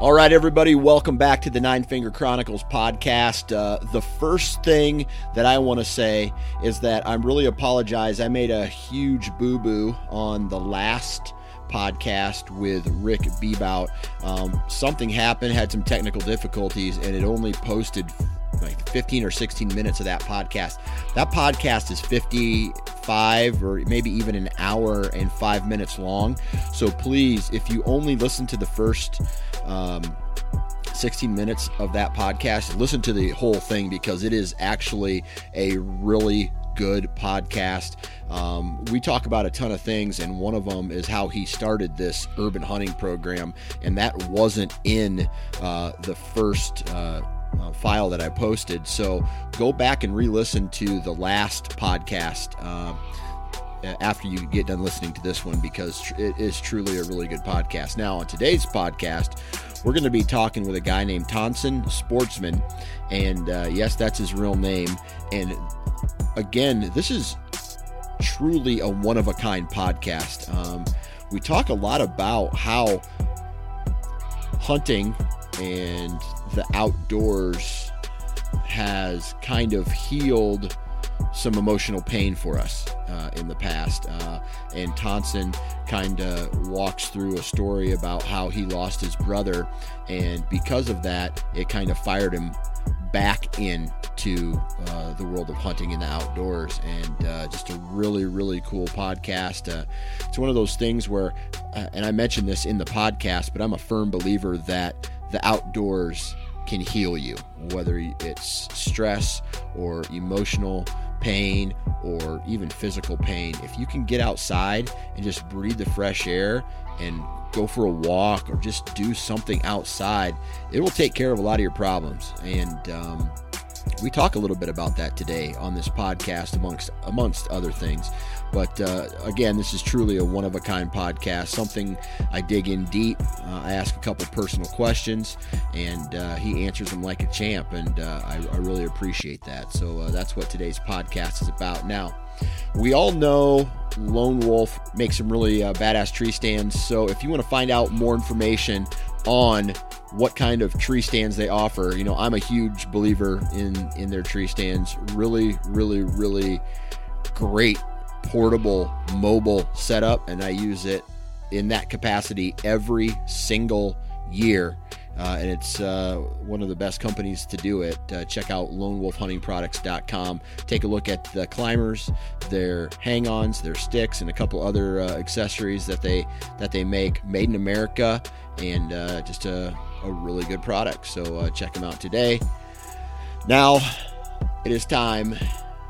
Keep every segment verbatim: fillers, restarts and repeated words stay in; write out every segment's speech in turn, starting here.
All right, everybody, welcome back to the Nine Finger Chronicles podcast. Uh, the first thing that I want to say is that I really apologize. I made a huge boo-boo on the last podcast with Rick Bebout. Um, something happened, had some technical difficulties, and it only posted like fifteen or sixteen minutes of that podcast. That podcast is fifty-five or maybe even an hour and five minutes long. So please, if you only listen to the first um, sixteen minutes of that podcast, listen to the whole thing, because it is actually a really good podcast. Um, we talk about a ton of things, and one of them is how he started this urban hunting program, and that wasn't in uh, the first uh Uh, file that I posted. So go back and re-listen to the last podcast um, after you get done listening to this one, because tr- it is truly a really good podcast. Now, on today's podcast, we're going to be talking with a guy named Thompson Sportsman, and uh, yes, that's his real name. And again, this is truly a one-of-a-kind podcast. Um, we talk a lot about how hunting and the outdoors has kind of healed some emotional pain for us uh, in the past. Uh, and Thompson kind of walks through a story about how he lost his brother, and because of that, it kind of fired him back into uh, the world of hunting in the outdoors. And uh, just a really, really cool podcast. Uh, it's one of those things where, uh, and I mentioned this in the podcast, but I'm a firm believer that the outdoors can heal you, whether it's stress or emotional pain or even physical pain. If you can get outside and just breathe the fresh air and go for a walk or just do something outside, it will take care of a lot of your problems. And um, we talk a little bit about that today on this podcast, amongst amongst other things. But uh, again, this is truly a one-of-a-kind podcast, something I dig in deep. Uh, I ask a couple personal questions, and uh, he answers them like a champ, and uh, I, I really appreciate that. So uh, that's what today's podcast is about. Now, we all know Lone Wolf makes some really uh, badass tree stands, so if you want to find out more information on what kind of tree stands they offer, you know, I'm a huge believer in in their tree stands. Really, really, really great portable mobile setup, and I use it in that capacity every single year. Uh, and it's uh, one of the best companies to do it. Uh, check out lone wolf hunting products dot com. Take a look at the climbers, their hang-ons, their sticks, and a couple other uh, accessories that they that they make, made in America, and uh, just a, a really good product. So uh, check them out today. Now it is time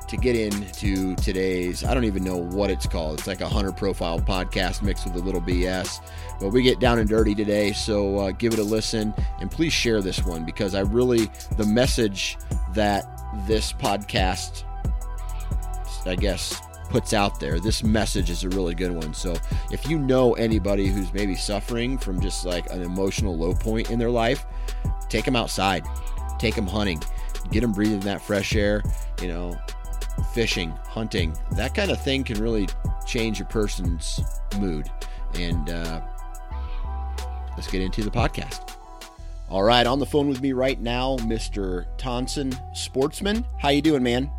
to get into today's, I don't even know what it's called. It's like a hunter profile podcast mixed with a little B S, but we get down and dirty today. So uh, give it a listen, and please share this one, because I really, the message that this podcast, I guess, puts out there, this message is a really good one. So if you know anybody who's maybe suffering from just like an emotional low point in their life, take them outside, take them hunting, get them breathing that fresh air, you know, fishing, hunting, that kind of thing can really change a person's mood. And uh, let's get into the podcast. All right, on the phone with me right now, Mister Thompson Sportsman. How you doing, man?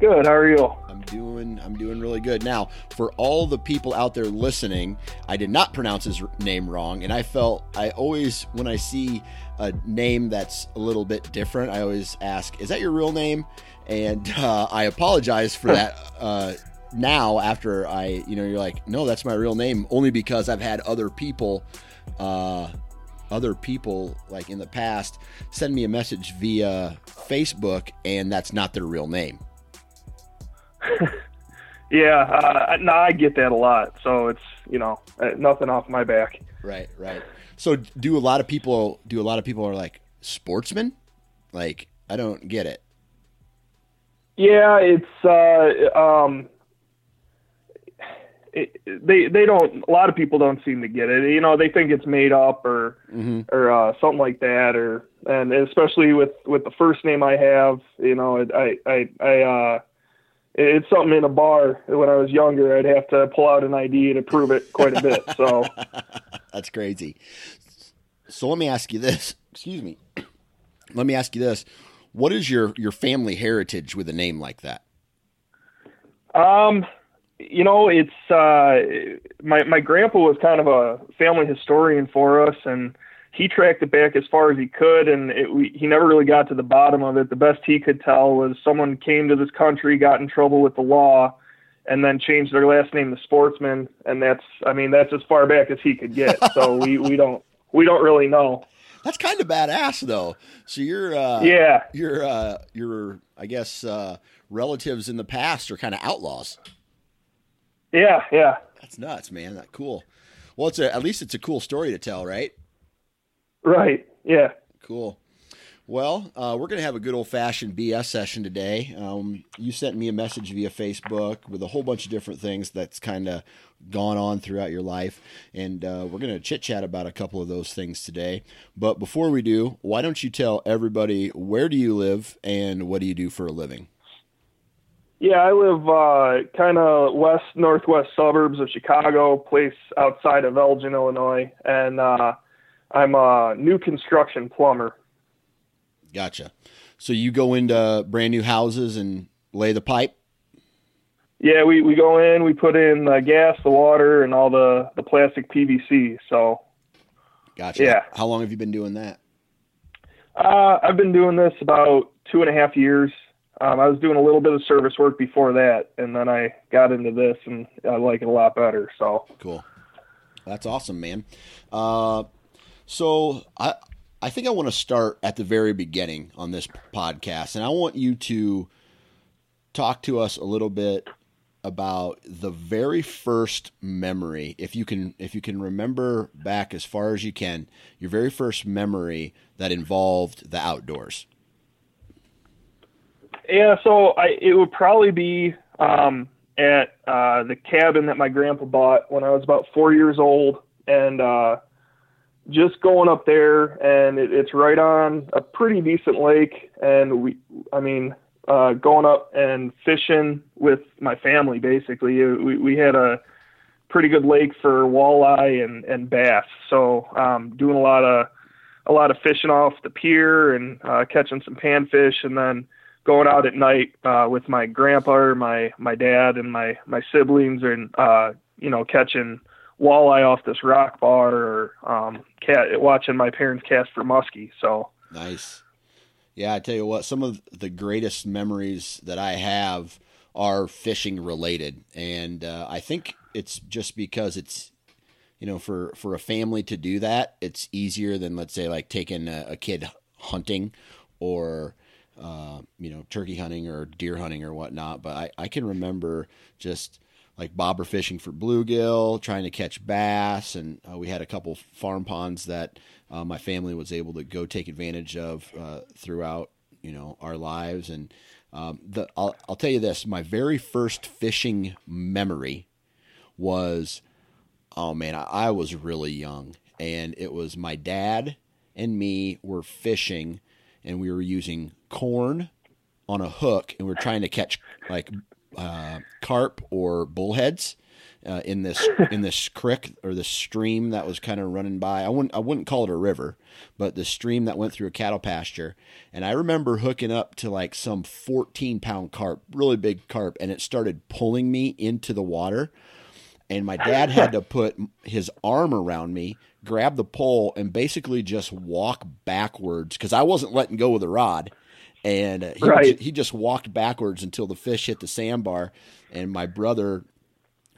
Good. How are you? I'm doing. I'm doing really good. Now, for all the people out there listening, I did not pronounce his name wrong, and I felt I always, when I see a name that's a little bit different, I always ask, "Is that your real name?" And uh, I apologize for that. Uh, now, after I, you know, you're like, "No, that's my real name," only because I've had other people. Uh, other people like in the past send me a message via Facebook and that's not their real name. yeah. Uh, no, I get that a lot. So it's, you know, nothing off my back. Right. Right. So do a lot of people, do a lot of people are like sportsman? Like, I don't get it. Yeah. It's, uh, um, It, they they don't a lot of people don't seem to get it. You know, they think it's made up or mm-hmm. or uh, something like that, or and especially with, with the first name I have, you know, I I I uh, it's something in a bar when I was younger. I'd have to pull out an I D to prove it quite a bit. So that's crazy. So let me ask you this. Excuse me. Let me ask you this. What is your, your family heritage with a name like that? Um. You know, it's, uh, my, my grandpa was kind of a family historian for us, and he tracked it back as far as he could. And it, we, he never really got to the bottom of it. The best he could tell was someone came to this country, got in trouble with the law, and then changed their last name to Sportsman. And that's, I mean, that's as far back as he could get. So we, we don't, we don't really know. That's kind of badass though. So you're, uh, yeah, you're, uh, you're, I guess, uh, relatives in the past are kind of outlaws. Yeah, yeah. That's nuts, man. That's cool. Well, it's a, at least it's a cool story to tell, right? Right, yeah. Cool. Well, uh, we're going to have a good old-fashioned B S session today. Um, you sent me a message via Facebook with a whole bunch of different things that's kind of gone on throughout your life, and uh, we're going to chit-chat about a couple of those things today. But before we do, why don't you tell everybody, where do you live and what do you do for a living? Yeah, I live uh, kind of west, northwest suburbs of Chicago, place outside of Elgin, Illinois, and uh, I'm a new construction plumber. Gotcha. So you go into brand new houses and lay the pipe? Yeah, we, we go in, we put in the gas, the water, and all the, the plastic P V C. So, gotcha. Yeah. How long have you been doing that? Uh, I've been doing this about two and a half years. Um, I was doing a little bit of service work before that, and then I got into this, and I like it a lot better. So cool, that's awesome, man. Uh, so I I think I want to start at the very beginning on this podcast, and I want you to talk to us a little bit about the very first memory, if you can, if you can remember back as far as you can, your very first memory that involved the outdoors. Yeah, so I, it would probably be um, at uh, the cabin that my grandpa bought when I was about four years old, and uh, just going up there, and it, it's right on a pretty decent lake, and we, I mean, uh, going up and fishing with my family, basically. We, we had a pretty good lake for walleye and, and bass, so um, doing a lot of a lot of fishing off the pier and uh, catching some panfish, and then going out at night uh, with my grandpa or my, my dad and my, my siblings, and, uh, you know, catching walleye off this rock bar, or um, cat, watching my parents cast for muskie. So nice. Yeah, I tell you what, some of the greatest memories that I have are fishing related. And uh, I think it's just because it's, you know, for, for a family to do that, it's easier than, let's say, like taking a, a kid hunting or Uh, you know, turkey hunting or deer hunting or whatnot. But I, I can remember just like bobber fishing for bluegill, trying to catch bass. And uh, we had a couple farm ponds that uh, my family was able to go take advantage of uh, throughout, you know, our lives. And um, the, I'll, I'll tell you this, my very first fishing memory was, oh man, I, I was really young, and it was my dad and me were fishing, and we were using corn, on a hook, and we were trying to catch like uh, carp or bullheads uh, in this in this creek or the stream that was kind of running by. I wouldn't I wouldn't call it a river, but the stream that went through a cattle pasture. And I remember hooking up to like some fourteen pound carp, really big carp, and it started pulling me into the water. And my dad had to put his arm around me, grab the pole, and basically just walk backwards because I wasn't letting go of the rod. And uh, he, right. he just walked backwards until the fish hit the sandbar. And my brother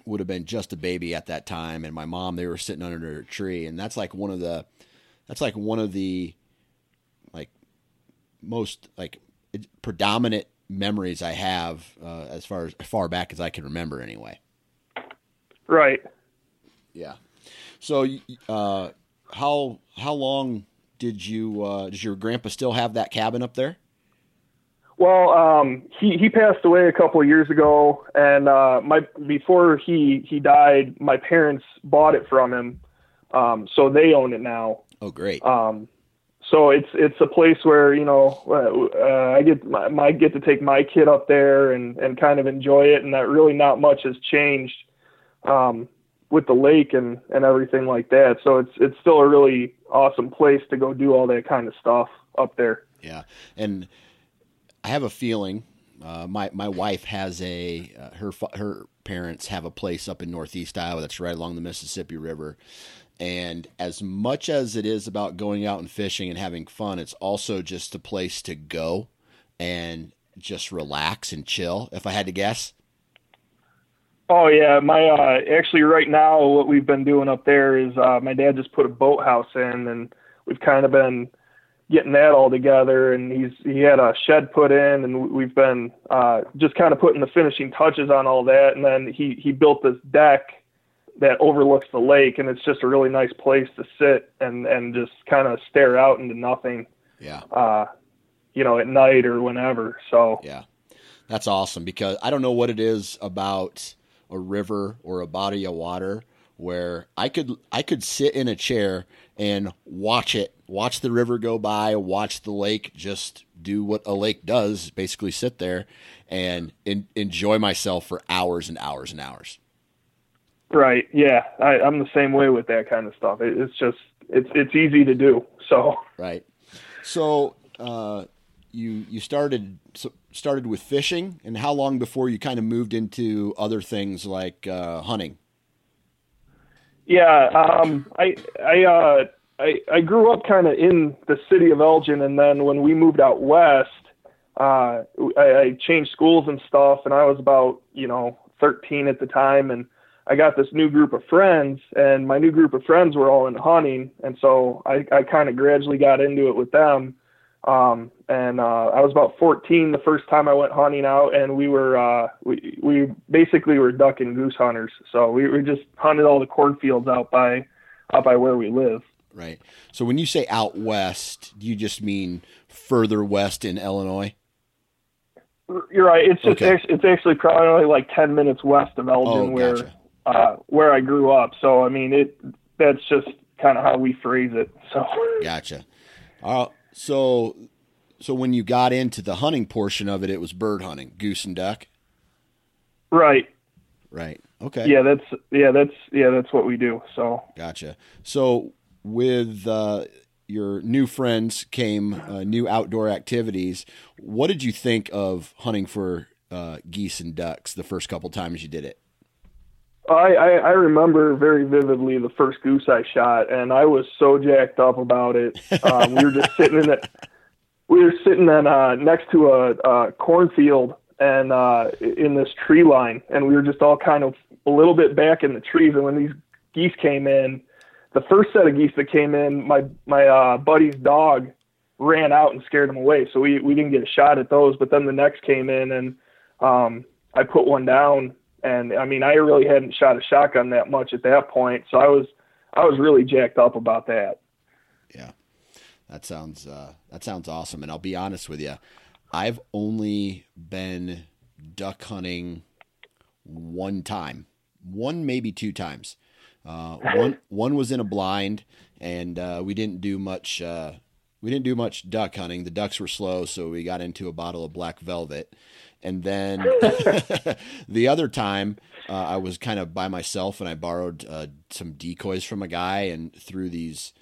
would have been just a baby at that time. And my mom, they were sitting under a tree. And that's like one of the, that's like one of the like most like predominant memories I have uh, as far as far back as I can remember anyway. Right. Yeah. So, uh, how, how long did you, uh, does your grandpa still have that cabin up there? Well, um, he, he passed away a couple of years ago, and, uh, my, before he, he died, my parents bought it from him. Um, so they own it now. Oh, great. Um, so it's, it's a place where, you know, uh, I get my, my, get to take my kid up there and, and kind of enjoy it. And that really not much has changed, um, with the lake and, and everything like that. So it's, it's still a really awesome place to go do all that kind of stuff up there. Yeah. And I have a feeling, uh, my, my wife has a, uh, her, her parents have a place up in Northeast Iowa that's right along the Mississippi River. And as much as it is about going out and fishing and having fun, it's also just a place to go and just relax and chill, if I had to guess. Oh yeah, my uh, actually right now what we've been doing up there is uh, my dad just put a boathouse in, and we've kind of been getting that all together. And he's he had a shed put in, and we've been uh, just kind of putting the finishing touches on all that. And then he he built this deck that overlooks the lake, and it's just a really nice place to sit and and just kind of stare out into nothing. Yeah. Uh, you know, at night or whenever. So yeah, that's awesome, because I don't know what it is about a river or a body of water where I could, I could sit in a chair and watch it, watch the river go by, watch the lake just do what a lake does, basically sit there and in, enjoy myself for hours and hours and hours. Right. Yeah. I, I'm the same way with that kind of stuff. It, it's just, it's, it's easy to do. So, right. So, uh, you, you started, so started with fishing, and how long before you kind of moved into other things like, uh, hunting? Yeah. Um, I, I, uh, I, I grew up kind of in the city of Elgin. And then when we moved out west, uh, I, I changed schools and stuff, and I was about, you know, thirteen at the time. And I got this new group of friends, and my new group of friends were all into hunting. And so I, I kind of gradually got into it with them. Um, and, uh, I was about fourteen the first time I went hunting out, and we were, uh, we, we basically were duck and goose hunters. So we, we just hunted all the cornfields out by, out by where we live. Right. So when you say out west, do you just mean further west in Illinois? You're right. It's just, okay. It's actually probably like ten minutes west of Elgin, oh, where, gotcha. uh, where I grew up. So, I mean, it, that's just kind of how we phrase it. So. Gotcha. Uh, So, so when you got into the hunting portion of it, it was bird hunting, goose and duck. Right. Right. Okay. Yeah. That's, yeah, that's, yeah, that's what we do. So. Gotcha. So with, uh, your new friends came, uh, new outdoor activities. What did you think of hunting for, uh, geese and ducks the first couple times you did it? I, I, I remember very vividly the first goose I shot, and I was so jacked up about it. Um, we were just sitting in it. We were sitting in, uh, next to a, a cornfield and uh, in this tree line, and we were just all kind of a little bit back in the trees. And when these geese came in, the first set of geese that came in, my my uh, buddy's dog ran out and scared them away, so we we didn't get a shot at those. But then the next came in, and um, I put one down. And I mean, I really hadn't shot a shotgun that much at that point. So I was, I was really jacked up about that. Yeah. That sounds, uh, that sounds awesome. And I'll be honest with you, I've only been duck hunting one time, one, maybe two times. Uh, one, one was in a blind, and, uh, we didn't do much, uh, we didn't do much duck hunting. The ducks were slow, so we got into a bottle of black velvet. And then the other time uh, I was kind of by myself, and I borrowed uh, some decoys from a guy and threw these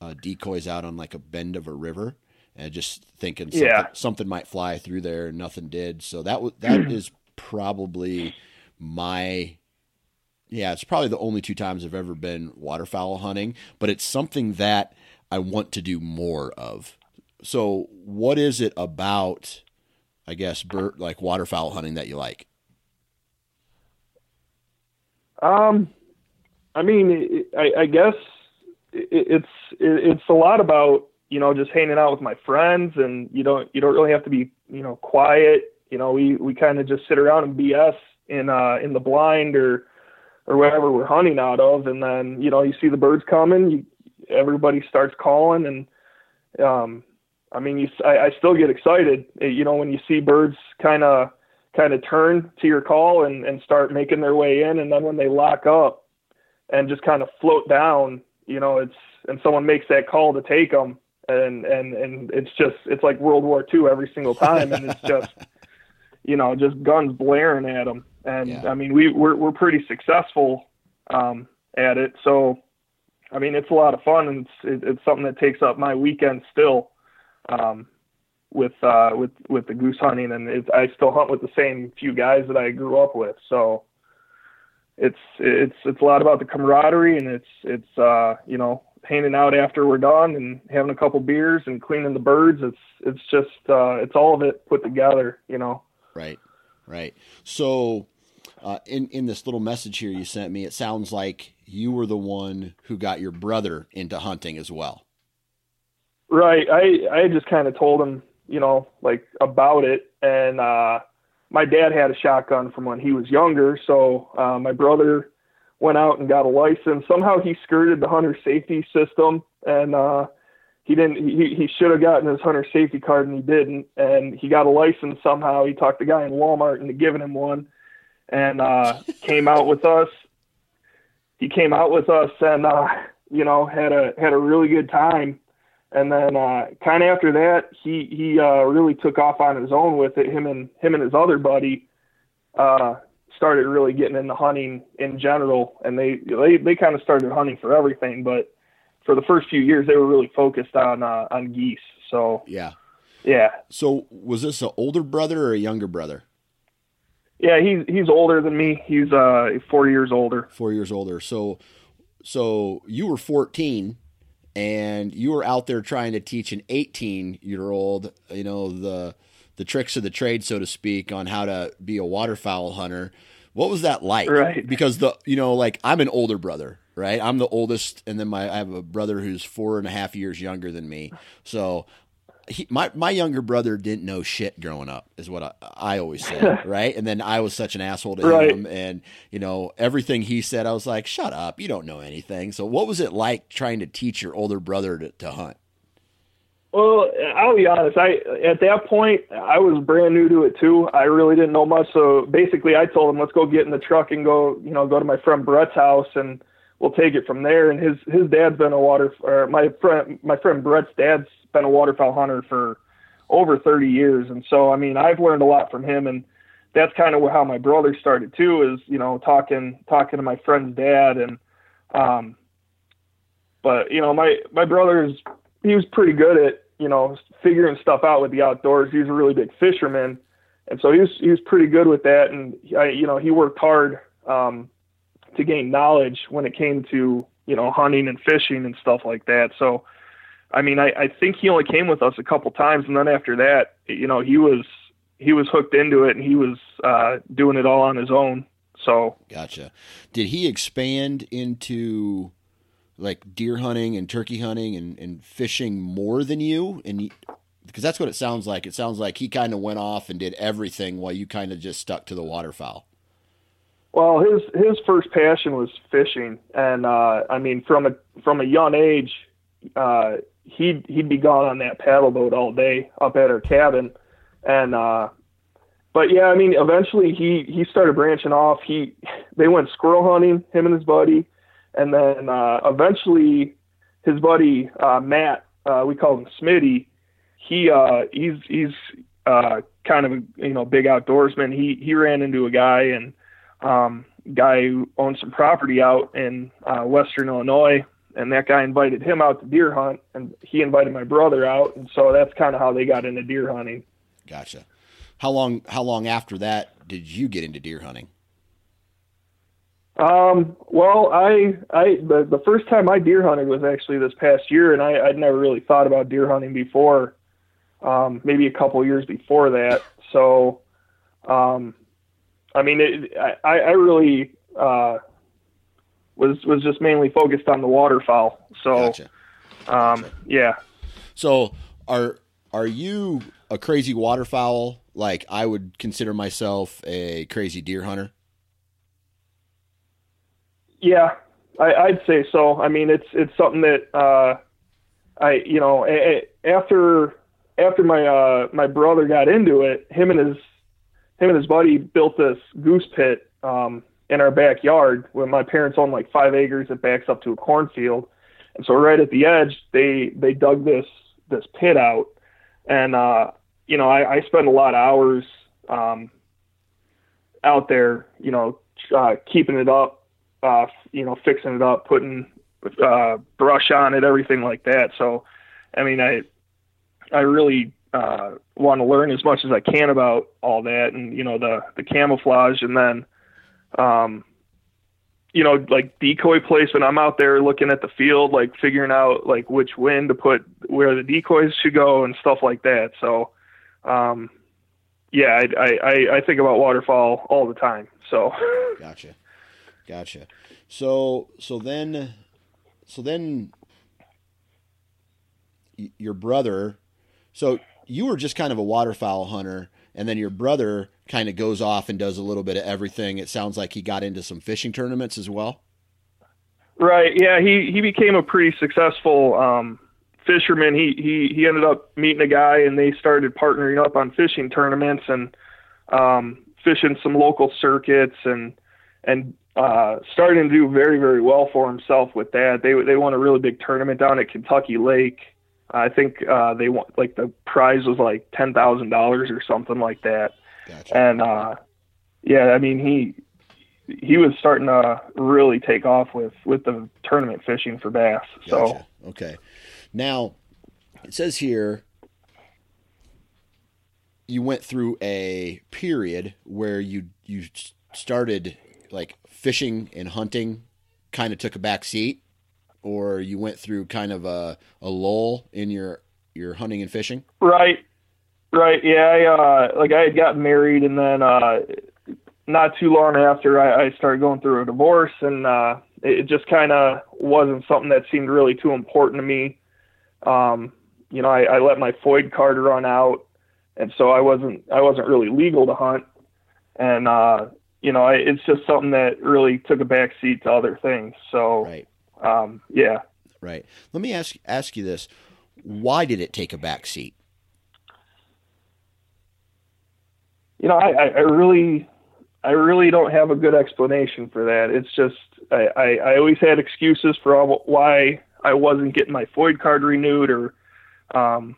uh, decoys out on like a bend of a river, and just thinking something, yeah. something might fly through there, and nothing did. So that was, that is probably my, yeah, it's probably the only two times I've ever been waterfowl hunting, but it's something that I want to do more of. So what is it about, I guess, bird, like waterfowl hunting that you like? Um, I mean, I, I guess it's, it's a lot about, you know, just hanging out with my friends, and you don't, you don't really have to be, you know, quiet. You know, we, we kind of just sit around and B S in, uh, in the blind or, or wherever we're hunting out of. And then, you know, you see the birds coming, you, everybody starts calling. And, um, I mean, you, I, I still get excited, you know, when you see birds kind of, kind of turn to your call and, and start making their way in. And then when they lock up and just kind of float down, you know, it's, and someone makes that call to take them. And, and, and it's just, it's like World War Two every single time. And it's just, you know, just guns blaring at them. And yeah. I mean, we we're, we're pretty successful, um, at it. So, I mean, it's a lot of fun, and it's, it, it's something that takes up my weekend still, um, with, uh, with, with the goose hunting. And it, I still hunt with the same few guys that I grew up with. So it's, it's, it's a lot about the camaraderie, and it's, it's, uh, you know, hanging out after we're done and having a couple beers and cleaning the birds. It's, it's just, uh, it's all of it put together, you know? Right. Right. So, uh, in, in this little message here you sent me, it sounds like you were the one who got your brother into hunting as well. Right. I, I just kind of told him, you know, like about it. And, uh, my dad had a shotgun from when he was younger. So, uh, my brother went out and got a license. Somehow he skirted the hunter safety system, and uh, he didn't, he, he should have gotten his hunter safety card, and he didn't. And he got a license somehow. He talked the guy in Walmart into giving him one, and uh, came out with us. He came out with us and, uh, you know, had a, had a really good time. And then uh, kind of after that, he, he uh, really took off on his own with it. Him and him and his other buddy, uh, started really getting into hunting in general, and they, they, they kind of started hunting for everything, but for the first few years they were really focused on, uh, on geese. So, yeah. Yeah. So was this an older brother or a younger brother? Yeah, he's, he's older than me. He's, uh, four years older, four years older. So, so you were fourteen and you were out there trying to teach an eighteen year old, you know, the, the tricks of the trade, so to speak, on how to be a waterfowl hunter. What was that like? Right. Because the, you know, like I'm an older brother, right? I'm the oldest. And then my, I have a brother who's four and a half years younger than me. So he, my, my younger brother didn't know shit growing up is what I, I always said. Right. And then I was such an asshole to right. him. And you know, everything he said, I was like, shut up. You don't know anything. So what was it like trying to teach your older brother to, to hunt? Well, I'll be honest. I, at that point, I was brand new to it too. I really didn't know much. So basically I told him, let's go get in the truck and go, you know, go to my friend Brett's house and we'll take it from there. And his, his dad's been a water, or my friend, my friend Brett's dad's been a waterfowl hunter for over thirty years. And so, I mean, I've learned a lot from him, and that's kind of how my brother started too, is, you know, talking, talking to my friend's dad. And, um, but you know, my, my brother's, he was pretty good at, you know, figuring stuff out with the outdoors. He was a really big fisherman. And so he was, he was pretty good with that. And I, you know, he worked hard, um, to gain knowledge when it came to, you know, hunting and fishing and stuff like that. So, I mean, I, I think he only came with us a couple times. And then after that, you know, he was, he was hooked into it, and he was, uh, doing it all on his own. So. Gotcha. Did he expand into like deer hunting and turkey hunting and, and fishing more than you? And he, because that's what it sounds like. It sounds like he kind of went off and did everything while you kind of just stuck to the waterfowl. Well, his, his first passion was fishing. And, uh, I mean, from a, from a young age, uh, he'd, he'd be gone on that paddle boat all day up at our cabin. And, uh, but yeah, I mean, eventually he, he started branching off. He, they went squirrel hunting, him and his buddy. And then, uh, eventually his buddy, uh, Matt, uh, we call him Smitty. He, uh, he's, he's, uh, kind of, you know, big outdoorsman. He, he ran into a guy and, um, guy who owned some property out in, uh, Western Illinois. And that guy invited him out to deer hunt, and he invited my brother out. And so that's kind of how they got into deer hunting. Gotcha. How long, how long after that did you get into deer hunting? Um, well, I, I, the, the first time I deer hunted was actually this past year, and I, I'd never really thought about deer hunting before, um, maybe a couple years before that. So, um, I mean, it, I, I really, uh, was, was just mainly focused on the waterfowl. So, gotcha. um, gotcha. yeah. So are, are you a crazy waterfowl? Like, I would consider myself a crazy deer hunter. Yeah, I, I'd say so. I mean, it's, it's something that, uh, I, you know, a, a, after, after my, uh, my brother got into it, him and his, him and his buddy built this goose pit, um, in our backyard when my parents owned like five acres that backs up to a cornfield. And so right at the edge, they, they dug this, this pit out. And, uh, you know, I, I spent a lot of hours, um, out there, you know, uh, keeping it up. Uh, you know, fixing it up, putting uh, brush on it, everything like that. So, I mean, I I really uh, want to learn as much as I can about all that, and you know, the the camouflage, and then, um, you know, like decoy placement. I'm out there looking at the field, like figuring out like which wind to put, where the decoys should go, and stuff like that. So, um, yeah, I, I I think about waterfowl all the time. So, gotcha. Gotcha. So, so then, so then y- your brother, so you were just kind of a waterfowl hunter, and then your brother kind of goes off and does a little bit of everything. It sounds like he got into some fishing tournaments as well. Right. Yeah. He, he became a pretty successful, um, fisherman. He, he, he ended up meeting a guy, and they started partnering up on fishing tournaments and, um, fishing some local circuits, and, and, Uh, starting to do very, very well for himself with that. They they won a really big tournament down at Kentucky Lake. I think uh, they won, like the prize was like ten thousand dollars or something like that. Gotcha. And uh, yeah, I mean he he was starting to really take off with, with the tournament fishing for bass. Gotcha. So okay, now it says here you went through a period where you you started like fishing and hunting kind of took a back seat, or you went through kind of a, a lull in your, your hunting and fishing. Right. Right. Yeah. I, uh, like I had gotten married, and then, uh, not too long after I, I started going through a divorce, and, uh, it just kind of wasn't something that seemed really too important to me. Um, you know, I, I let my F O I D card run out, and so I wasn't, I wasn't really legal to hunt. And, uh, you know, it's just something that really took a back seat to other things. So, right. Um, yeah. Right. Let me ask, ask you this. Why did it take a back seat? You know, I, I really, I really don't have a good explanation for that. It's just, I, I, I always had excuses for all, why I wasn't getting my F O I D card renewed, or, um,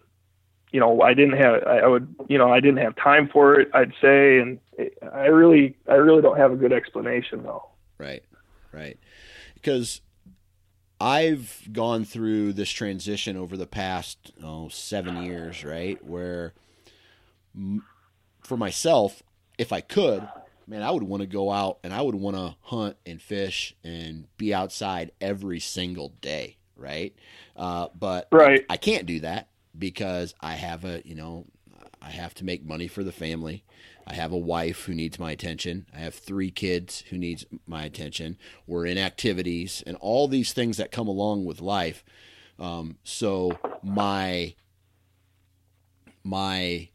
you know, I didn't have, I would, you know, I didn't have time for it, I'd say. And it, I really, I really don't have a good explanation though. Right. Right. Because I've gone through this transition over the past oh, seven years, right? Where m- for myself, if I could, man, I would want to go out and I would want to hunt and fish and be outside every single day. Right. Uh, but right. I, I can't do that, because I have a, you know, I have to make money for the family. I have a wife who needs my attention. I have three kids who needs my attention. We're in activities and all these things that come along with life. Um, so my, my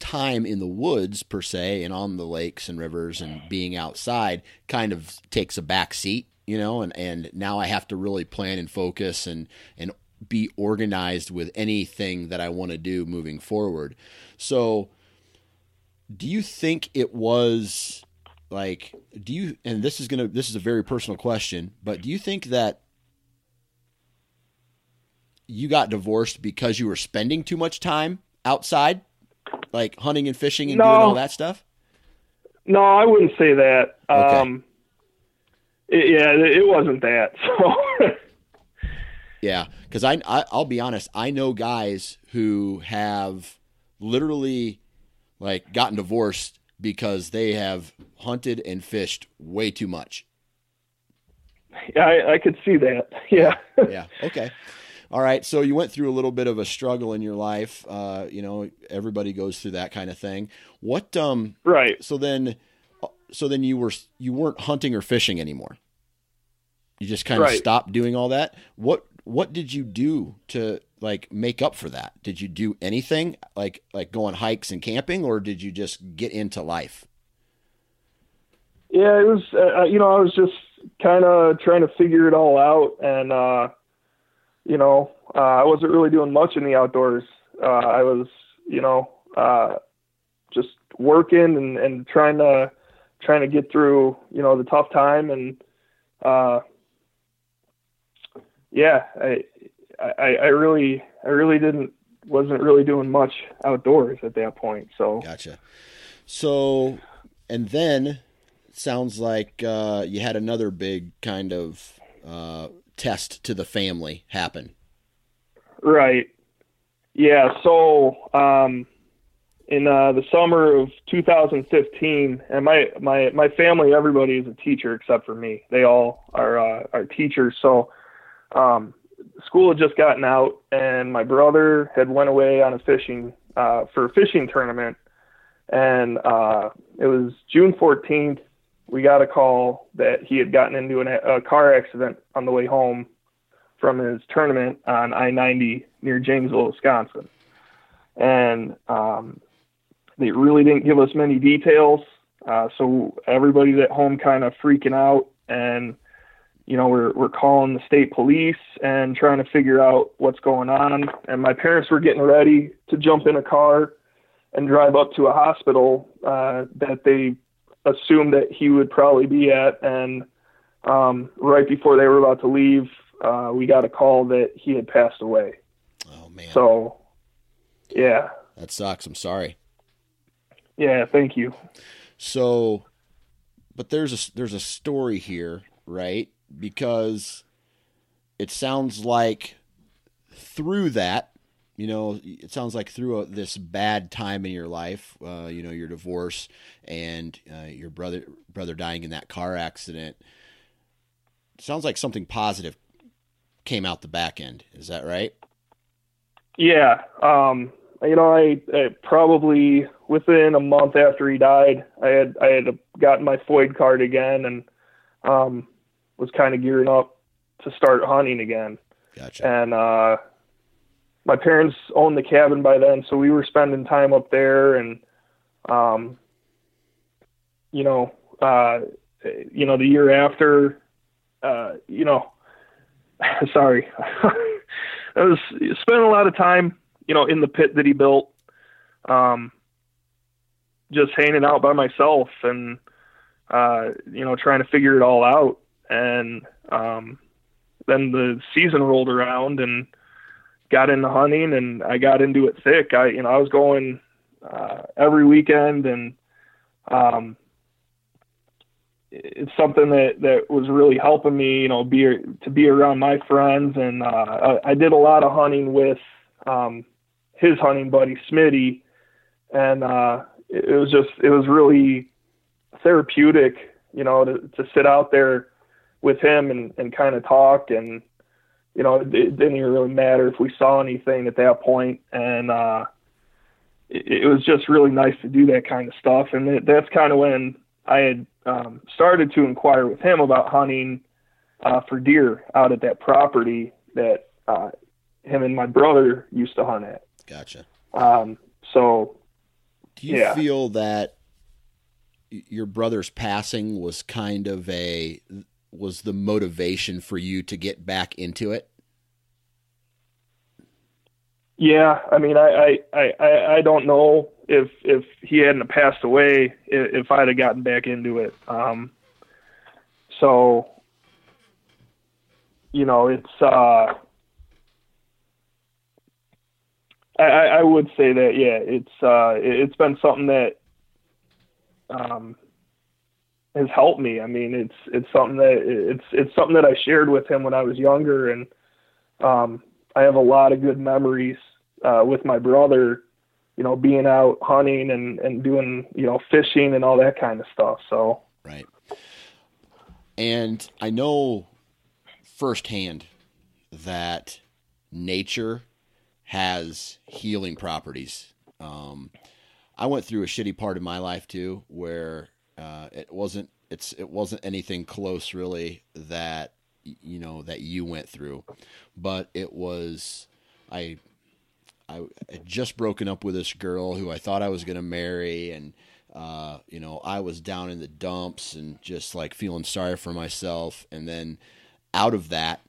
time in the woods per se, and on the lakes and rivers and being outside kind of takes a back seat, you know, and, and now I have to really plan and focus and, and, be organized with anything that I want to do moving forward. So do you think it was like, do you, and this is going to, this is a very personal question, but do you think that you got divorced because you were spending too much time outside, like hunting and fishing and no, doing all that stuff? No, I wouldn't say that. Okay. Um, it, yeah, it wasn't that. So. Yeah, because I, I, I'll be honest, I know guys who have literally like gotten divorced because they have hunted and fished way too much. Yeah, I, I could see that. Yeah. Yeah. Okay. All right. So you went through a little bit of a struggle in your life. Uh, you know, everybody goes through that kind of thing. What? Um, right. So then, so then you were you weren't hunting or fishing anymore. You just kind of right. stopped doing all that. What What did you do to like make up for that? Did you do anything like like go on hikes and camping, or did you just get into life? Yeah, it was. Uh, you know, I was just kind of trying to figure it all out, and uh you know uh I wasn't really doing much in the outdoors. uh I was you know uh just working and, and trying to trying to get through you know the tough time, and uh yeah I I, I really I really didn't wasn't really doing much outdoors at that point. So gotcha. So and then sounds like uh, you had another big kind of uh, test to the family happen. Right. Yeah. So um, in uh, the summer of two thousand fifteen, and my, my, my family, everybody is a teacher except for me. They all are, uh, are teachers. So um, school had just gotten out, and my brother had went away on a fishing uh, for a fishing tournament. And uh, it was June fourteenth. We got a call that he had gotten into an, a car accident on the way home from his tournament on I ninety near Jamesville, Wisconsin. And um, they really didn't give us many details. Uh, so everybody's at home kind of freaking out. And, you know, we're, we're calling the state police and trying to figure out what's going on. And my parents were getting ready to jump in a car and drive up to a hospital uh, that they assumed that he would probably be at. And um, right before they were about to leave, uh, we got a call that he had passed away. Oh man. So yeah, that sucks. I'm sorry. Yeah. Thank you. So, but there's a, there's a story here, right? Because it sounds like through that, you know, it sounds like through a, this bad time in your life, uh, you know, your divorce and uh, your brother brother dying in that car accident. It sounds like something positive came out the back end. Is that right? Yeah. Um, you know, I, I probably within a month after he died, I had I had gotten my F O I D card again, and um, was kind of gearing up to start hunting again. Gotcha. And uh, my parents owned the cabin by then, so we were spending time up there, and, um, you know, uh, you know, the year after, uh, you know, sorry, I was spending a lot of time, you know, in the pit that he built, um, just hanging out by myself and, uh, you know, trying to figure it all out. And, um, then the season rolled around, and got into hunting, and I got into it thick. I, you know, I was going, uh, every weekend, and, um, it's something that, that was really helping me, you know, be, to be around my friends. And, uh, I, I did a lot of hunting with, um, his hunting buddy, Smitty. And, uh, it, it was just, it was really therapeutic, you know, to, to sit out there with him and, and kind of talk, and, you know, it didn't even really matter if we saw anything at that point. And uh, it, it was just really nice to do that kind of stuff. And it, that's kind of when I had um, started to inquire with him about hunting uh, for deer out at that property that uh, him and my brother used to hunt at. Gotcha. Um, so, do you yeah. feel that your brother's passing was kind of a... was the motivation for you to get back into it? Yeah. I mean, I, I, I, I don't know if, if he hadn't passed away, if I'd have gotten back into it. Um, so, you know, it's, uh, I, I would say that, yeah, it's uh, it's been something that um, has helped me. I mean, it's it's something that it's it's something that I shared with him when I was younger, and um, I have a lot of good memories uh, with my brother, you know, being out hunting and, and doing, you know, fishing and all that kind of stuff. So right, and I know firsthand that nature has healing properties. Um, I went through a shitty part of my life too, where, uh, it wasn't, it's, it wasn't anything close really that, you know, that you went through, but it was, I, I had just broken up with this girl who I thought I was going to marry. And, uh, you know, I was down in the dumps and just like feeling sorry for myself. And then out of that,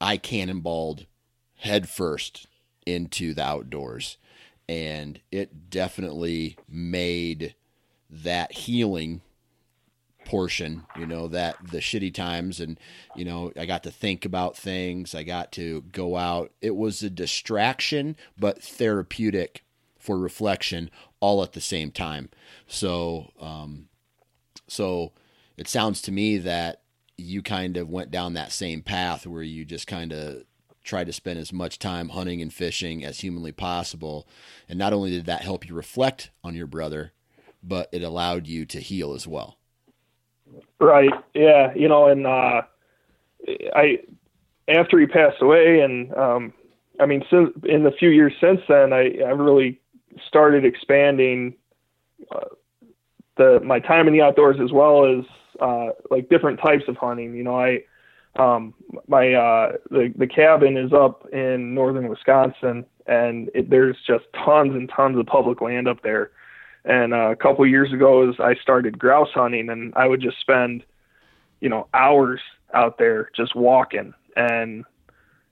I cannonballed head first into the outdoors, and it definitely made that healing portion, you know, that the shitty times. And, you know, I got to think about things. I got to go out. It was a distraction, but therapeutic for reflection all at the same time. So, um, so it sounds to me that you kind of went down that same path where you just kind of try to spend as much time hunting and fishing as humanly possible. And not only did that help you reflect on your brother, but it allowed you to heal as well. Right. Yeah. You know, and, uh, I, after he passed away, and, um, I mean, since, in the few years since then, I, I really started expanding uh, the, my time in the outdoors, as well as, uh, like different types of hunting. You know, I, Um, my, uh, the, the cabin is up in northern Wisconsin, and it, there's just tons and tons of public land up there. And uh, a couple of years ago, as I started grouse hunting, and I would just spend, you know, hours out there just walking. And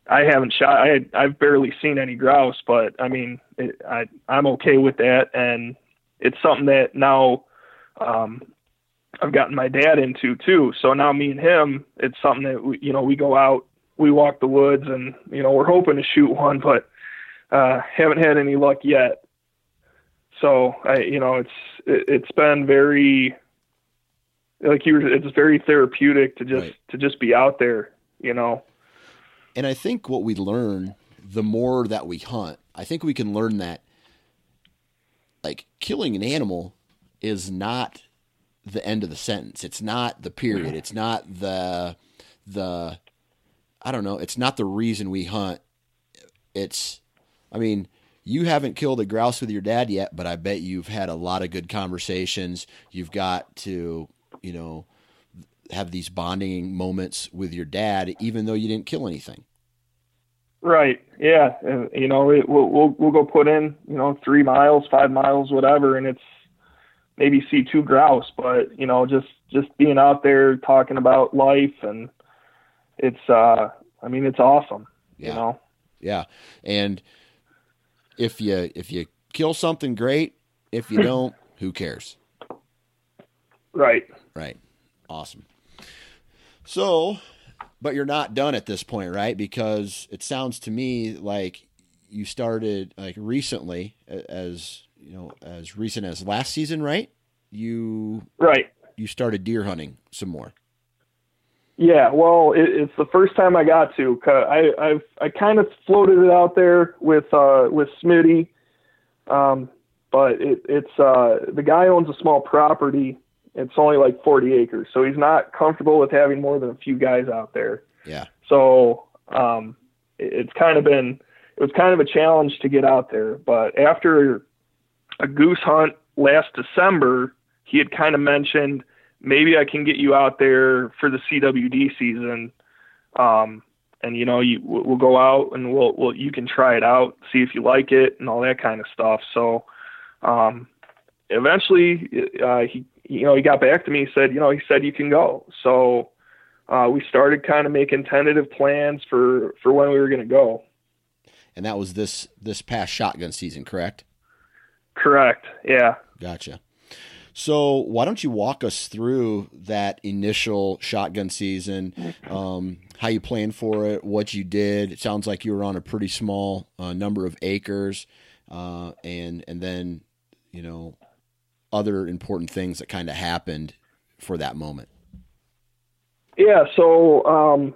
I haven't shot, I, I've barely seen any grouse, but I mean, it, I, I'm okay with that. And it's something that now, um, I've gotten my dad into too. So now me and him, it's something that we, you know, we go out, we walk the woods, and, you know, we're hoping to shoot one, but, uh, haven't had any luck yet. So I, you know, it's, it, it's been very, like you were, it's very therapeutic to just, right. to just be out there, you know? And I think what we learn, the more that we hunt, I think we can learn that, like, killing an animal is not the end of the sentence. It's not the period. It's not the, the, I don't know. It's not the reason we hunt. It's, I mean, you haven't killed a grouse with your dad yet, but I bet you've had a lot of good conversations. You've got to, you know, have these bonding moments with your dad, even though you didn't kill anything. Right. Yeah. And, you know, it, we'll, we'll, we'll go put in, you know, three miles, five miles, whatever. And it's, maybe see two grouse, but, you know, just, just being out there talking about life, and it's, uh, I mean, it's awesome, yeah. You know? Yeah. And if you, if you kill something, great. If you don't, who cares? Right. Right. Awesome. So, but you're not done at this point, right? Because it sounds to me like you started, like, recently, as, you know, as recent as last season, right? You, right. You started deer hunting some more. Yeah. Well, it, it's the first time I got to, I, I've, I kind of floated it out there with, uh, with Smitty. Um, but it, it's, uh, the guy owns a small property. It's only like forty acres. So he's not comfortable with having more than a few guys out there. Yeah. So, um, it, it's kind of been, it was kind of a challenge to get out there, but after a goose hunt last December, he had kind of mentioned, maybe I can get you out there for the C W D season. Um, and you know, you, we'll go out and we'll, we'll, you can try it out, see if you like it and all that kind of stuff. So, um, eventually, uh, he, you know, he got back to me, he said, you know, he said, you can go. So, uh, we started kind of making tentative plans for, for when we were going to go. And that was this, this past shotgun season, correct? Correct. Yeah. Gotcha. So why don't you walk us through that initial shotgun season? Um, how you planned for it, what you did. It sounds like you were on a pretty small uh, number of acres, uh, and and then, you know, other important things that kind of happened for that moment. Yeah, so um,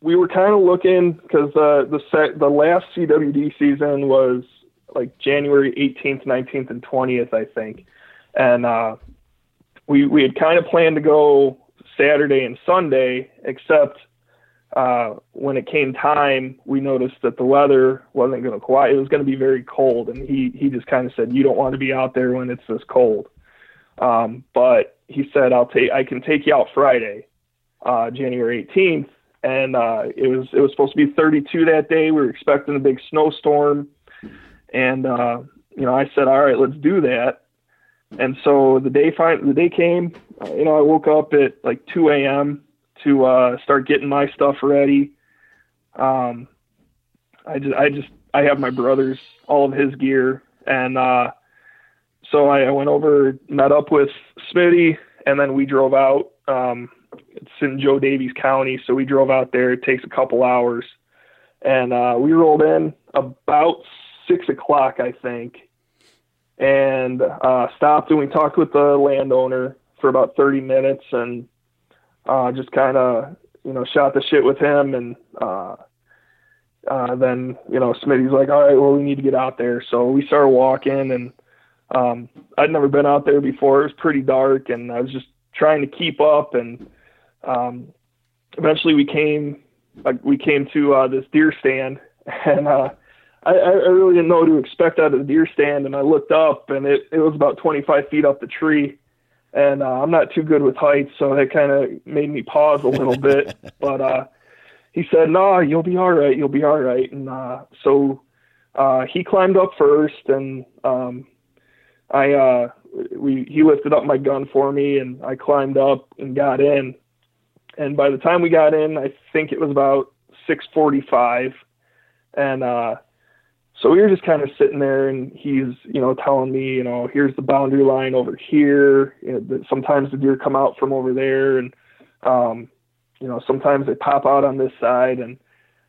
we were kind of looking, because uh, the set, the last C W D season was like January eighteenth, nineteenth, and twentieth, I think. And uh, we we had kind of planned to go Saturday and Sunday, except uh, when it came time, we noticed that the weather wasn't going to cooperate. It was going to be very cold, and he, he just kind of said, you don't want to be out there when it's this cold. Um, but he said, I'll take, I can take you out Friday, uh, January eighteenth. And, uh, it was, it was supposed to be thirty-two that day. We were expecting a big snowstorm. And, uh, you know, I said, all right, let's do that. And so the day, fin- the day came, uh, you know, I woke up at like two a.m. to, uh, start getting my stuff ready. Um, I just, I just, I have my brother's, all of his gear. And, uh, So I went over, met up with Smitty, and then we drove out. Um, it's in Joe Davies County, so we drove out there. It takes a couple hours. And uh, we rolled in about six o'clock, I think, and uh, stopped, and we talked with the landowner for about thirty minutes, and uh, just kind of, you know, shot the shit with him. And uh, uh, then, you know, Smitty's like, all right, well, we need to get out there. So we started walking, and Um, I'd never been out there before. It was pretty dark, and I was just trying to keep up. And, um, eventually we came, like we came to, uh, this deer stand, and, uh, I, I really didn't know what to expect out of the deer stand. And I looked up, and it, it was about twenty-five feet up the tree, and, uh, I'm not too good with heights. So that kind of made me pause a little bit, but, uh, he said, no, you'll be all right. You'll be all right. And, uh, so, uh, he climbed up first, and, um, I, uh, we, he lifted up my gun for me, and I climbed up and got in. And by the time we got in, I think it was about six forty-five. And, uh, so we were just kind of sitting there, and he's, you know, telling me, you know, here's the boundary line over here. You know, sometimes the deer come out from over there, and, um, you know, sometimes they pop out on this side. And,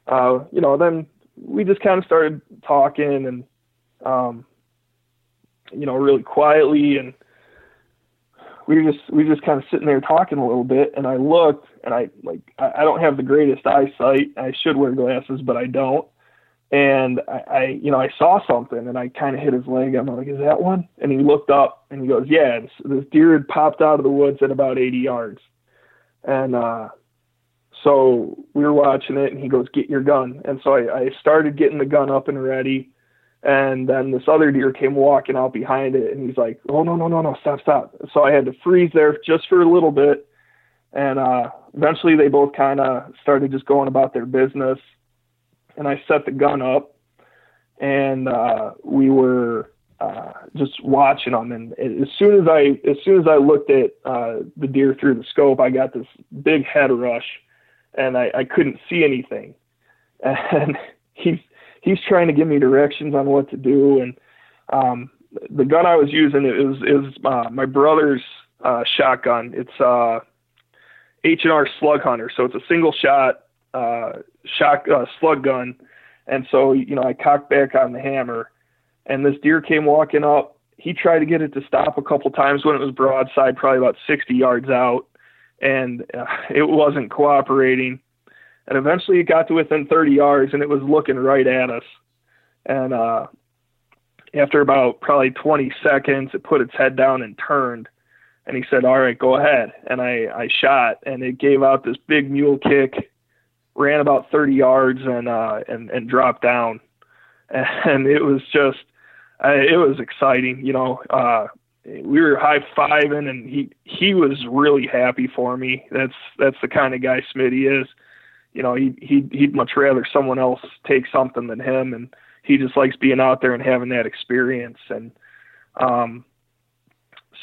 uh, you know, then we just kind of started talking, and, um, you know, really quietly. And we were just, we were just kind of sitting there talking a little bit. And I looked, and I like, I don't have the greatest eyesight. I should wear glasses, but I don't. And I, I you know, I saw something, and I kind of hit his leg. I'm like, is that one? And he looked up, and he goes, yeah, this, this deer had popped out of the woods at about eighty yards. And, uh, so we were watching it, and he goes, get your gun. And so I, I started getting the gun up and ready. And then this other deer came walking out behind it, and he's like, oh, no, no, no, no, stop, stop. So I had to freeze there just for a little bit. And uh, eventually they both kind of started just going about their business. And I set the gun up, and uh, we were uh, just watching them. And as soon as I, as soon as I looked at uh, the deer through the scope, I got this big head rush, and I, I couldn't see anything. And he's, he's trying to give me directions on what to do. And, um, the gun I was using is, is, uh, my brother's, uh, shotgun. It's, uh, H and R Slug Hunter. So it's a single shot, uh, shot, uh, slug gun. And so, you know, I cocked back on the hammer, and this deer came walking up. He tried to get it to stop a couple times when it was broadside, probably about sixty yards out. And uh, it wasn't cooperating. And eventually it got to within thirty yards, and it was looking right at us. And uh, after about probably twenty seconds, it put its head down and turned. And he said, all right, go ahead. And I, I shot, and it gave out this big mule kick, ran about thirty yards, and uh, and, and dropped down. And it was just, I, it was exciting. You know, uh, we were high-fiving, and he, he was really happy for me. That's, that's the kind of guy Smitty is. You know, he, he, he'd much rather someone else take something than him. And he just likes being out there and having that experience. And, um,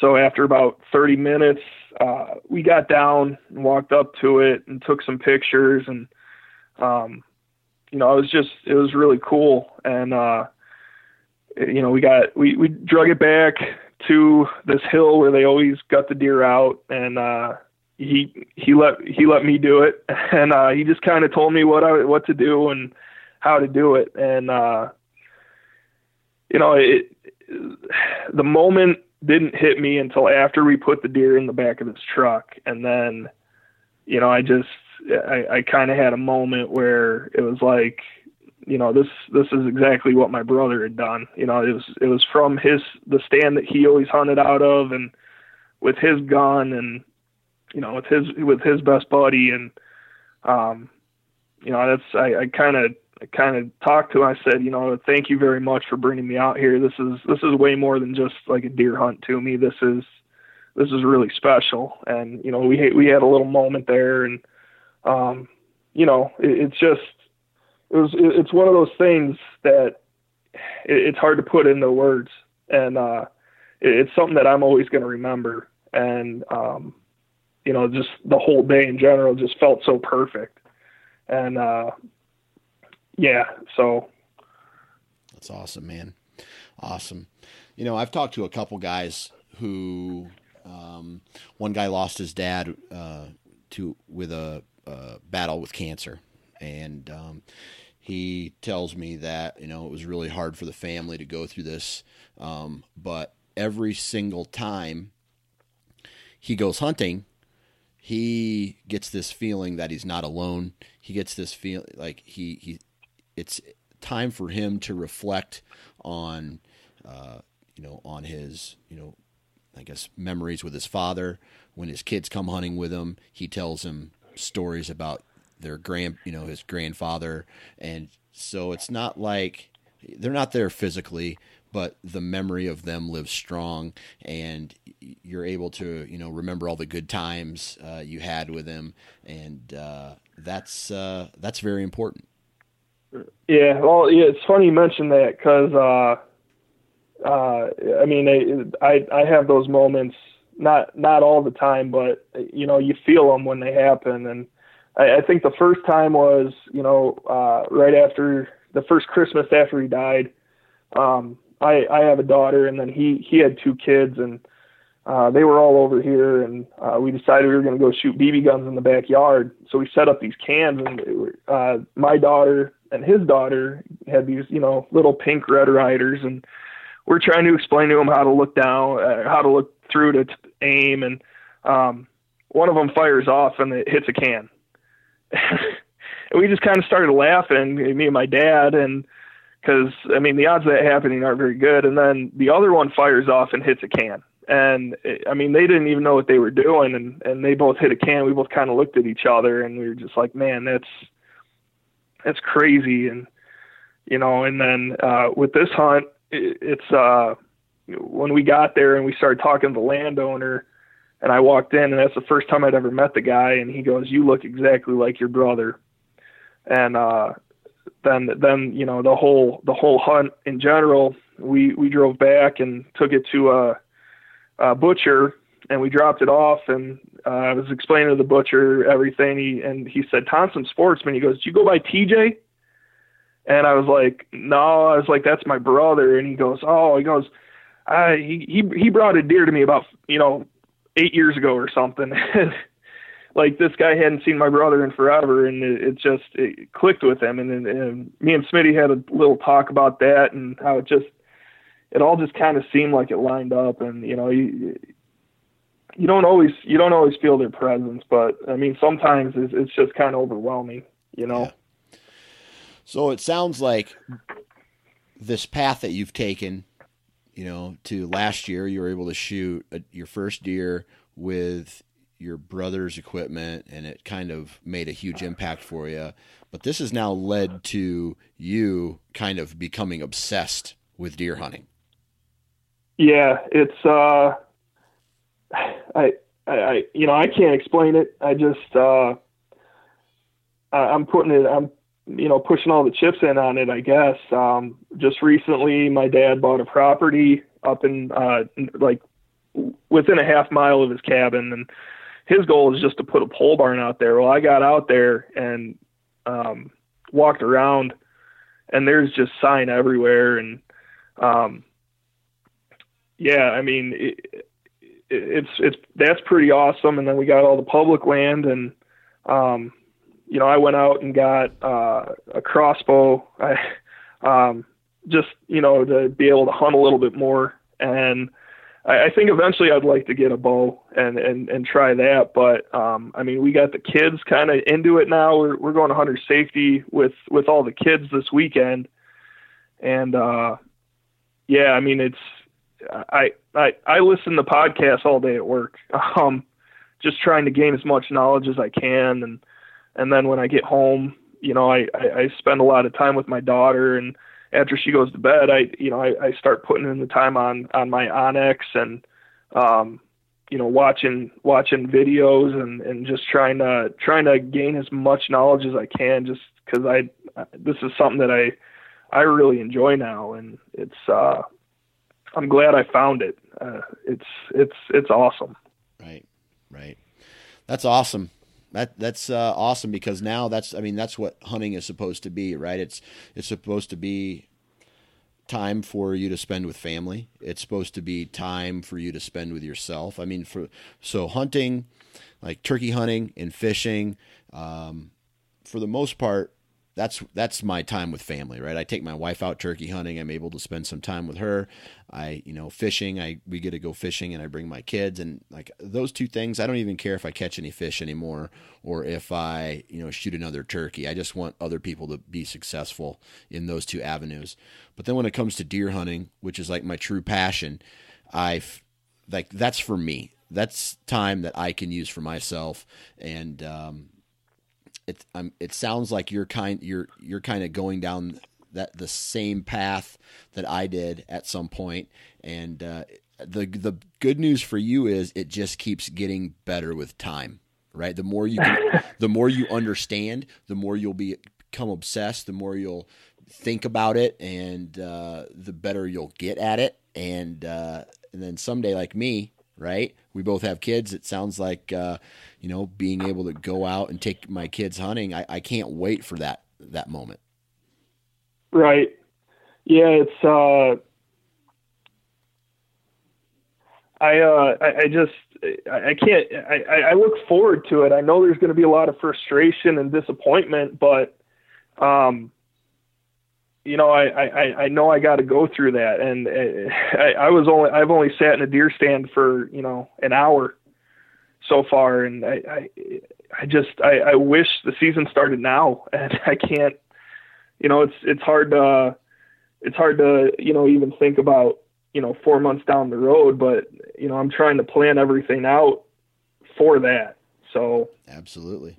so after about thirty minutes, uh, we got down and walked up to it and took some pictures. And, um, you know, it was just, it was really cool. And, uh, you know, we got, we, we drug it back to this hill where they always got the deer out. And, uh, he he let he let me do it, and uh, he just kind of told me what I what to do and how to do it. And uh, you know, it the moment didn't hit me until after we put the deer in the back of his truck, and then you know I just I, I kind of had a moment where it was like, you know, this, this is exactly what my brother had done. You know, it was, it was from his, the stand that he always hunted out of, and with his gun, and, you know, with his, with his best buddy. And, um, you know, that's, I kind of, I kind of talked to him. I said, you know, thank you very much for bringing me out here. This is, this is way more than just like a deer hunt to me. This is, this is really special. And, you know, we, we had a little moment there, and, um, you know, it, it's just, It was, it's one of those things that it's hard to put into words, and uh, it's something that I'm always going to remember. And, um, you know, just the whole day in general just felt so perfect. And, uh, yeah, so. That's awesome, man. Awesome. You know, I've talked to a couple guys who, um, one guy lost his dad uh, to with a, a battle with cancer. And um, he tells me that, you know, it was really hard for the family to go through this. Um, but every single time he goes hunting, he gets this feeling that he's not alone. He gets this feel like he, he it's time for him to reflect on, uh, you know, on his, you know, I guess memories with his father. When his kids come hunting with him, he tells them stories about their grand, you know, his grandfather. And so it's not like they're not there physically, but the memory of them lives strong, and you're able to, you know, remember all the good times uh, you had with them. And uh, that's, uh, that's very important. Yeah. Well, yeah, it's funny you mentioned that, cause uh, uh, I mean, I, I, I have those moments, not, not all the time, but you know, you feel them when they happen. And I think the first time was, you know, uh, right after the first Christmas after he died. Um, I, I have a daughter, and then he, he had two kids, and uh, they were all over here, and uh, we decided we were going to go shoot B B guns in the backyard. So we set up these cans, and were, uh, my daughter and his daughter had these, you know, little pink Red Riders, and we're trying to explain to them how to look down, uh, how to look through to t- aim. And um, one of them fires off and it hits a can. And we just kind of started laughing, me and my dad, and because I mean the odds of that happening aren't very good. And then the other one fires off and hits a can, and I mean they didn't even know what they were doing, and and they both hit a can. We both kind of looked at each other, and we were just like, man, that's that's crazy. And you know, and then uh, with this hunt, it, it's uh, when we got there and we started talking to the landowner. And I walked in, and that's the first time I'd ever met the guy. And he goes, "You look exactly like your brother." And uh, then, then you know, the whole the whole hunt in general, we we drove back and took it to a, a butcher, and we dropped it off. And uh, I was explaining to the butcher everything. He and he said, "Thompson Sportsman." He goes, "Do you go by T J?" And I was like, "No." I was like, "That's my brother." And he goes, "Oh," he goes, "I he he, he brought a deer to me about you know." eight years ago or something." Like this guy hadn't seen my brother in forever. And it, it just, it clicked with him. And, and, and me and Smitty had a little talk about that, and how it just, it all just kind of seemed like it lined up. And, you know, you, you don't always, you don't always feel their presence, but I mean, sometimes it's, it's just kind of overwhelming, you know? Yeah. So it sounds like this path that you've taken, you know, to last year, you were able to shoot a, your first deer with your brother's equipment, and it kind of made a huge impact for you. But this has now led to you kind of becoming obsessed with deer hunting. Yeah, it's, uh, I, I, I you know, I can't explain it. I just, uh, I, I'm putting it, I'm, you know, pushing all the chips in on it, I guess. Um, just recently, my dad bought a property up in, uh, like within a half mile of his cabin. And his goal is just to put a pole barn out there. Well, I got out there and, um, walked around, and there's just sign everywhere. And, um, yeah, I mean, it, it's, it's, that's pretty awesome. And then we got all the public land, and, um, you know, I went out and got, uh, a crossbow. I, um, just, you know, to be able to hunt a little bit more. And I, I think eventually I'd like to get a bow and, and, and try that. But, um, I mean, we got the kids kind of into it now. We're, we're going to hunter safety with, with all the kids this weekend. And, uh, yeah, I mean, it's, I, I, I listen to podcasts all day at work, um, just trying to gain as much knowledge as I can. And, and then when I get home, you know, I, I, I spend a lot of time with my daughter, and after she goes to bed, I, you know, I, I start putting in the time on, on my Onyx, and, um, you know, watching, watching videos, and, and just trying to, trying to gain as much knowledge as I can, just cause I, this is something that I, I really enjoy now. And it's, uh, I'm glad I found it. Uh, it's, it's, it's awesome. Right. Right. That's awesome. That that's uh, awesome, because now that's, I mean, that's what hunting is supposed to be, right? It's, it's supposed to be time for you to spend with family. It's supposed to be time for you to spend with yourself. I mean, for, so hunting, like turkey hunting and fishing, um, for the most part, that's, that's my time with family, right? I take my wife out turkey hunting. I'm able to spend some time with her. I, you know, fishing, I, we get to go fishing, and I bring my kids, and like those two things, I don't even care if I catch any fish anymore, or if I, you know, shoot another turkey. I just want other people to be successful in those two avenues. But then when it comes to deer hunting, which is like my true passion, I've like, that's for me, that's time that I can use for myself. And, um, It um, it sounds like you're kind you're you're kind of going down that the same path that I did at some point, and uh, the the good news for you is it just keeps getting better with time, right? The more you can, the more you understand, the more you'll be, become obsessed, the more you'll think about it, and uh, the better you'll get at it, and uh, and then someday, like me. Right. We both have kids. It sounds like, uh, you know, being able to go out and take my kids hunting. I, I can't wait for that, that moment. Right. Yeah. It's, uh, I, uh, I, I just, I, I can't, I, I look forward to it. I know there's going to be a lot of frustration and disappointment, but, um, you know, I, I, I know I got to go through that. And I, I was only, I've only sat in a deer stand for, you know, an hour so far. And I, I, I just, I, I wish the season started now, and I can't, you know, it's, it's hard to, it's hard to, you know, even think about, you know, four months down the road, but you know, I'm trying to plan everything out for that. So. Absolutely.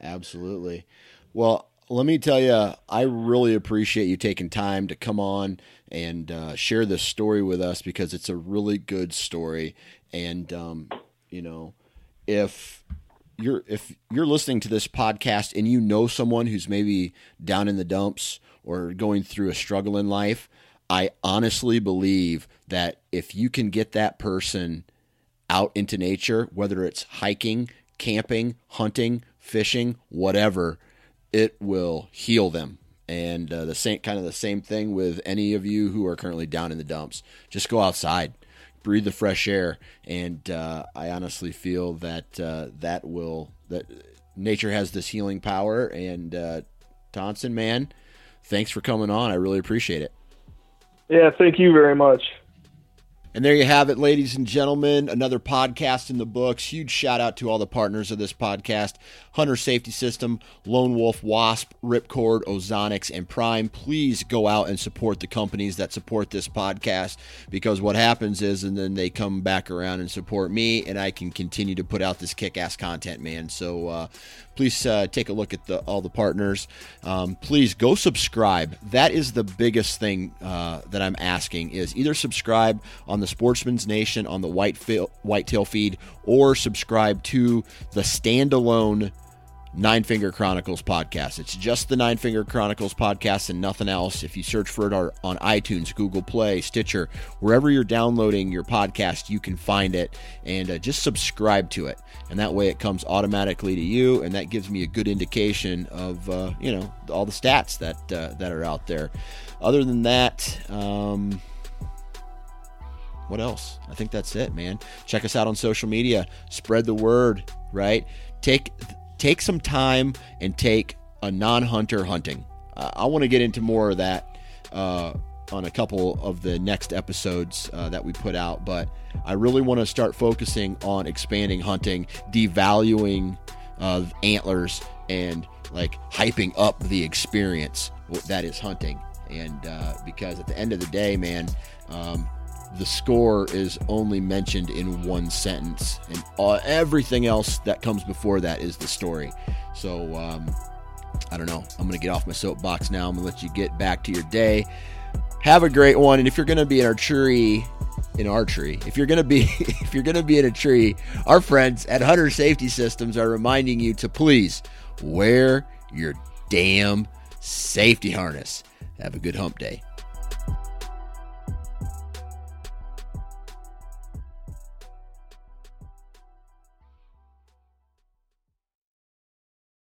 Absolutely. Well, let me tell you, I really appreciate you taking time to come on and uh, share this story with us, because it's a really good story. And um, you know, if you're if you're listening to this podcast and you know someone who's maybe down in the dumps or going through a struggle in life, I honestly believe that if you can get that person out into nature, whether it's hiking, camping, hunting, fishing, whatever, it will heal them. And uh, the same kind of the same thing with any of you who are currently down in the dumps. Just go outside, breathe the fresh air, and uh, I honestly feel that uh, that will that nature has this healing power. And uh, Thompson, man, thanks for coming on. I really appreciate it. Yeah, thank you very much. And there you have it, ladies and gentlemen, another podcast in the books. Huge shout out to all the partners of this podcast: Hunter Safety System, Lone Wolf, Wasp, Ripcord, Ozonix, and Prime. Please go out and support the companies that support this podcast, because what happens is, and then they come back around and support me, and I can continue to put out this kick-ass content, man. So uh, please uh, take a look at the, all the partners. Um, please go subscribe. That is the biggest thing uh, that I'm asking, is either subscribe on on the Sportsman's Nation on the White, Fe- White Tail Feed, or subscribe to the standalone Nine Finger Chronicles podcast. It's just the Nine Finger Chronicles podcast and nothing else. If you search for it on iTunes, Google Play, Stitcher, wherever you're downloading your podcast, you can find it, and uh, just subscribe to it. And that way it comes automatically to you, and that gives me a good indication of, uh, you know, all the stats that, uh, that are out there. Other than that, um... what else? I think that's it, man. Check us out on social media. Spread the word, right? Take take some time and take a non-hunter hunting. Uh, I want to get into more of that uh, on a couple of the next episodes uh, that we put out, but I really want to start focusing on expanding hunting, devaluing uh, antlers, and like hyping up the experience that is hunting. And uh, because at the end of the day, man, um, the score is only mentioned in one sentence, and all, everything else that comes before that is the story. So um, I don't know. I'm going to get off my soapbox now. I'm going to let you get back to your day. Have a great one. And if you're going to be in our tree, in our tree, if you're going to be, if you're going to be in a tree, our friends at Hunter Safety Systems are reminding you to please wear your damn safety harness. Have a good hump day.